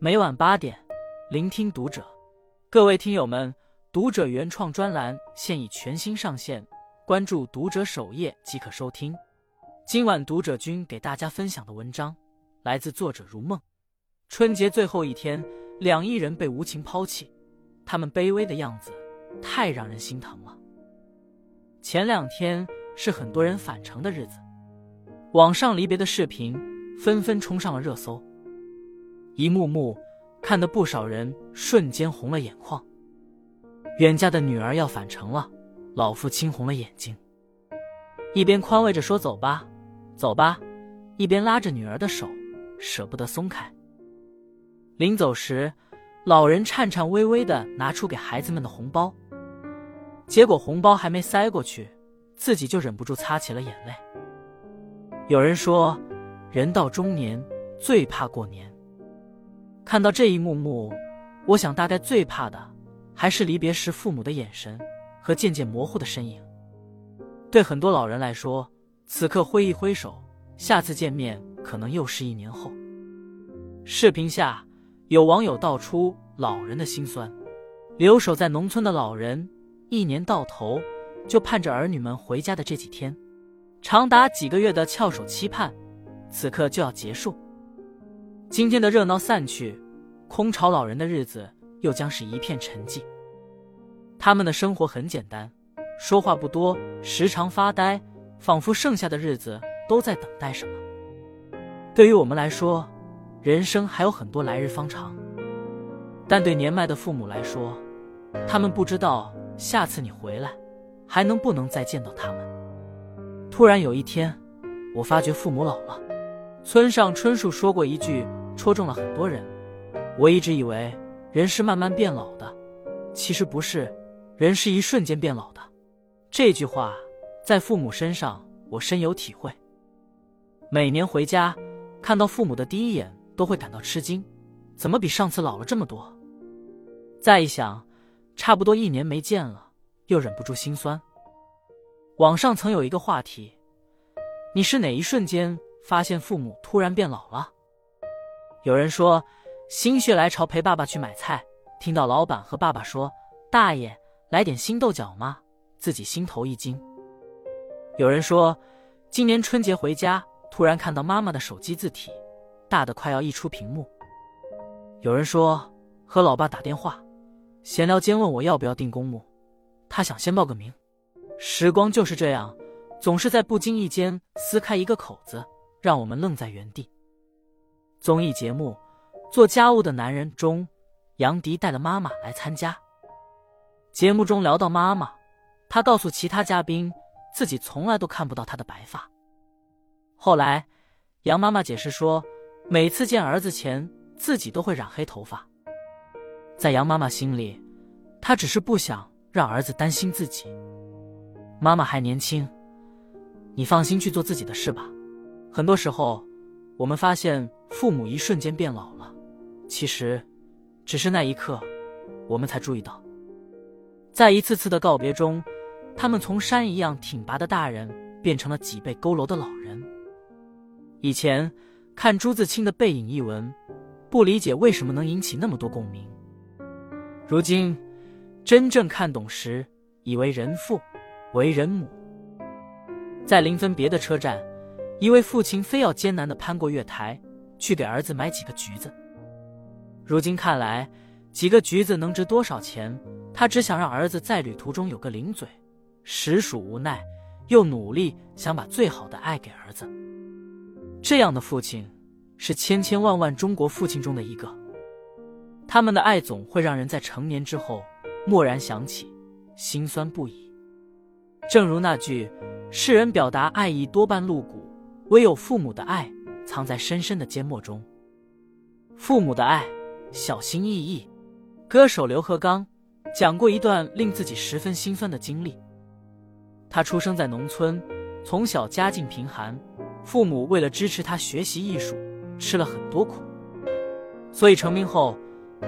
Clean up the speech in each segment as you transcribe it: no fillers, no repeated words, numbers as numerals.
每晚8点，聆听读者。各位听友们，读者原创专栏现已全新上线，关注读者首页即可收听。今晚读者君给大家分享的文章来自作者如梦。春节最后一天，2亿人被无情抛弃，他们卑微的样子太让人心疼了。前2天是很多人返程的日子，网上离别的视频纷纷冲上了热搜，一幕幕看得不少人瞬间红了眼眶。远嫁的女儿要返程了，老父亲红了眼睛，一边宽慰着说走吧走吧，一边拉着女儿的手舍不得松开。临走时，老人颤颤巍巍地拿出给孩子们的红包，结果红包还没塞过去，自己就忍不住擦起了眼泪。有人说，人到中年最怕过年。看到这一幕幕，我想大概最怕的还是离别时父母的眼神和渐渐模糊的身影。对很多老人来说，此刻挥一挥手，下次见面可能又是1年后。视频下，有网友道出老人的辛酸，留守在农村的老人1年到头就盼着儿女们回家的这几天，长达几个月的翘首期盼此刻就要结束。今天的热闹散去，空巢老人的日子又将是一片沉寂。他们的生活很简单，说话不多，时常发呆，仿佛剩下的日子都在等待什么。对于我们来说，人生还有很多来日方长，但对年迈的父母来说，他们不知道下次你回来还能不能再见到他们。突然有一天，我发觉父母老了。村上春树说过一句戳中了很多人，我一直以为人是慢慢变老的，其实不是，人是一瞬间变老的。这句话在父母身上我深有体会。每年回家看到父母的第一眼都会感到吃惊，怎么比上次老了这么多？再一想，差不多1年没见了，又忍不住心酸。网上曾有一个话题，你是哪一瞬间发现父母突然变老了？有人说，心血来潮陪爸爸去买菜，听到老板和爸爸说，大爷，来点新豆角吗？自己心头一惊。有人说，今年春节回家，突然看到妈妈的手机字体，大的快要溢出屏幕。有人说，和老爸打电话，闲聊间问我要不要订公墓，他想先报个名。时光就是这样，总是在不经意间撕开一个口子，让我们愣在原地。综艺节目《做家务的男人》中，杨迪带了妈妈来参加。节目中聊到妈妈，她告诉其他嘉宾，自己从来都看不到她的白发。后来，杨妈妈解释说，每次见儿子前，自己都会染黑头发。在杨妈妈心里，她只是不想让儿子担心自己。妈妈还年轻，你放心去做自己的事吧。很多时候，我们发现父母一瞬间变老了，其实只是那一刻我们才注意到。在一次次的告别中，他们从山一样挺拔的大人变成了脊背佝偻的老人。以前看朱自清的《背影》一文，不理解为什么能引起那么多共鸣，如今真正看懂时，已为人父为人母。在临分别的车站，一位父亲非要艰难地攀过月台，去给儿子买几个橘子。如今看来，几个橘子能值多少钱，他只想让儿子在旅途中有个零嘴，实属无奈，又努力想把最好的爱给儿子。这样的父亲是千千万万中国父亲中的一个。他们的爱总会让人在成年之后蓦然想起，心酸不已。正如那句，世人表达爱意多半露骨，唯有父母的爱藏在深深的缄默中。父母的爱小心翼翼。歌手刘和刚讲过一段令自己十分心酸的经历。他出生在农村，从小家境贫寒，父母为了支持他学习艺术吃了很多苦，所以成名后，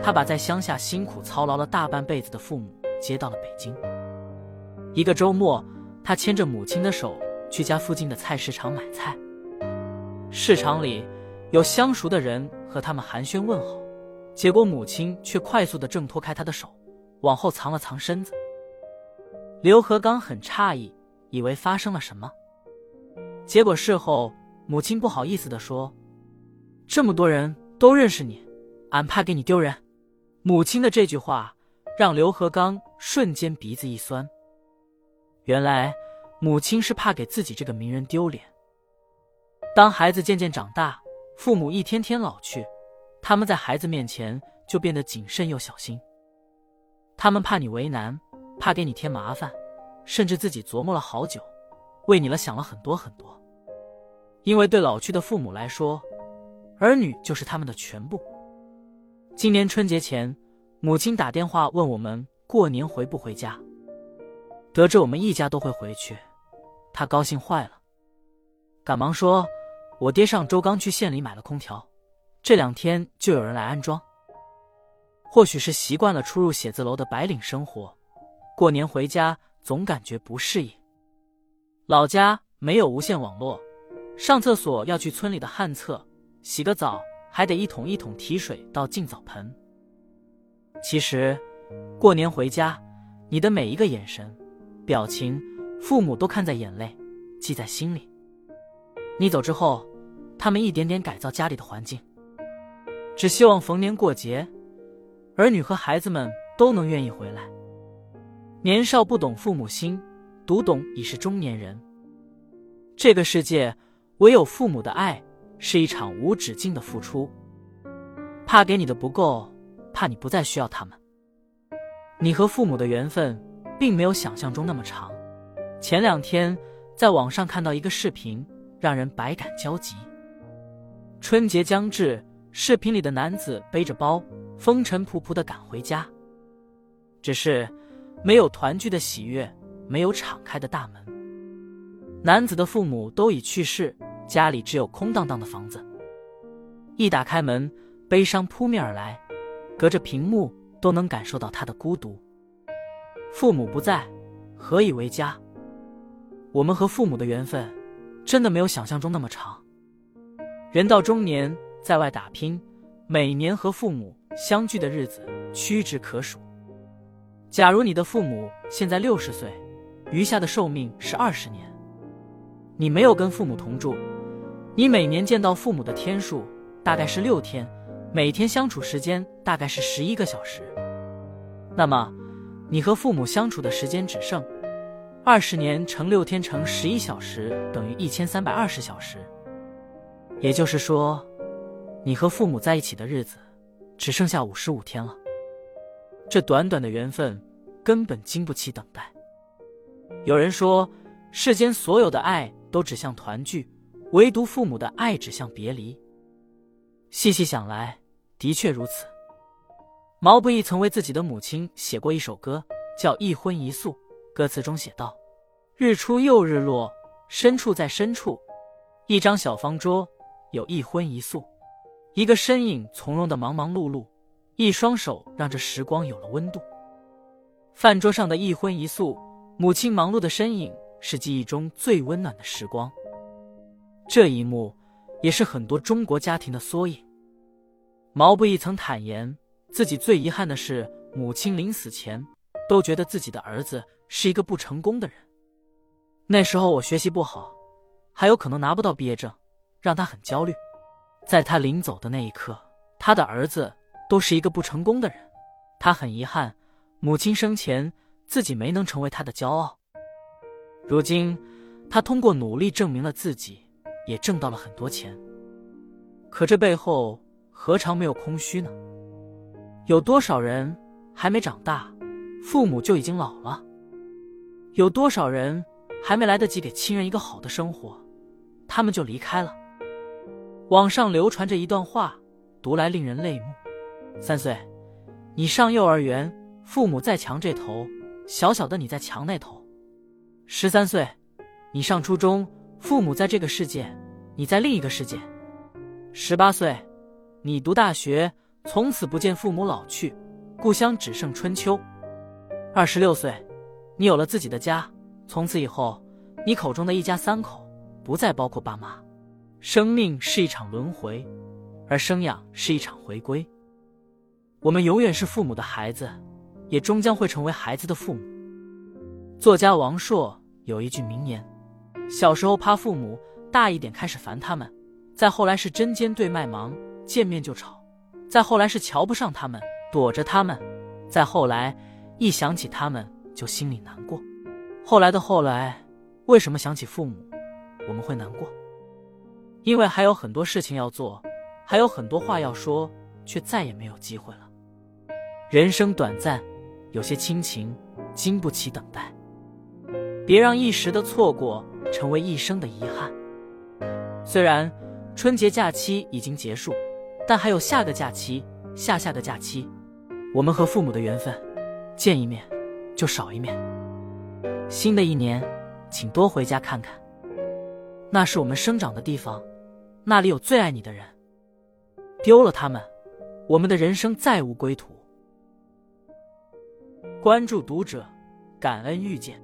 他把在乡下辛苦操劳了大半辈子的父母接到了北京。一个周末，他牵着母亲的手去家附近的菜市场买菜。市场里有相熟的人和他们寒暄问好，结果母亲却快速地挣脱开他的手，往后藏了藏身子。刘和刚很诧异，以为发生了什么。结果事后母亲不好意思地说，这么多人都认识你，俺怕给你丢人。母亲的这句话让刘和刚瞬间鼻子一酸，原来母亲是怕给自己这个名人丢脸。当孩子渐渐长大，父母一天天老去，他们在孩子面前就变得谨慎又小心，他们怕你为难，怕给你添麻烦，甚至自己琢磨了好久，为你了想了很多很多。因为对老去的父母来说，儿女就是他们的全部。今年春节前，母亲打电话问我们过年回不回家，得知我们一家都会回去，她高兴坏了，赶忙说，我爹上周刚去县里买了空调，这两天就有人来安装。或许是习惯了出入写字楼的白领生活，过年回家总感觉不适应。老家没有无线网络，上厕所要去村里的旱厕，洗个澡还得一桶一桶提水到进澡盆。其实过年回家，你的每一个眼神表情，父母都看在眼泪，记在心里。你走之后，他们一点点改造家里的环境，只希望逢年过节，儿女和孩子们都能愿意回来。年少不懂父母心，读懂已是中年人。这个世界唯有父母的爱是一场无止境的付出，怕给你的不够，怕你不再需要他们。你和父母的缘分并没有想象中那么长。前两天在网上看到一个视频，让人百感交集。春节将至，视频里的男子背着包风尘仆仆地赶回家，只是没有团聚的喜悦，没有敞开的大门。男子的父母都已去世，家里只有空荡荡的房子。一打开门，悲伤扑面而来，隔着屏幕都能感受到他的孤独。父母不在，何以为家？我们和父母的缘分真的没有想象中那么长。人到中年，在外打拼，每年和父母相聚的日子屈指可数。假如你的父母现在60岁，余下的寿命是20年。你没有跟父母同住，你每年见到父母的天数大概是6天，每天相处时间大概是11个小时。那么，你和父母相处的时间只剩20年乘6天乘11小时等于1320小时。也就是说，你和父母在一起的日子只剩下55天了。这短短的缘分根本经不起等待。有人说，世间所有的爱都指向团聚，唯独父母的爱指向别离。细细想来，的确如此。毛不易曾为自己的母亲写过一首歌，叫《一荤一素》，歌词中写道，日出又日落，深处在深处，一张小方桌，有一荤一素，一个身影从容的忙忙碌碌，一双手让这时光有了温度。饭桌上的一荤一素，母亲忙碌的身影是记忆中最温暖的时光。这一幕也是很多中国家庭的缩影。毛不易曾坦言，自己最遗憾的是母亲临死前都觉得自己的儿子是一个不成功的人。那时候我学习不好，还有可能拿不到毕业证，让他很焦虑。在他临走的那一刻，他的儿子都是一个不成功的人，他很遗憾，母亲生前自己没能成为他的骄傲。如今，他通过努力证明了自己，也挣到了很多钱。可这背后何尝没有空虚呢？有多少人还没长大，父母就已经老了？有多少人还没来得及给亲人一个好的生活，他们就离开了？网上流传着一段话，读来令人泪目。3岁，你上幼儿园，父母在墙这头，小小的你在墙那头；13岁，你上初中，父母在这个世界，你在另一个世界；18岁，你读大学，从此不见父母老去，故乡只剩春秋；26岁，你有了自己的家，从此以后，你口中的一家三口不再包括爸妈。生命是一场轮回，而生养是一场回归。我们永远是父母的孩子，也终将会成为孩子的父母。作家王朔有一句名言，小时候怕父母，大一点开始烦他们，再后来是针尖对麦芒，见面就吵，再后来是瞧不上他们，躲着他们，再后来一想起他们就心里难过。后来的后来，为什么想起父母我们会难过？因为还有很多事情要做，还有很多话要说，却再也没有机会了。人生短暂，有些亲情经不起等待，别让一时的错过成为一生的遗憾。虽然春节假期已经结束，但还有下个假期，下下个假期，我们和父母的缘分见一面就少一面。新的一年请多回家看看，那是我们生长的地方，那里有最爱你的人。丢了他们，我们的人生再无归途。关注读者，感恩遇见。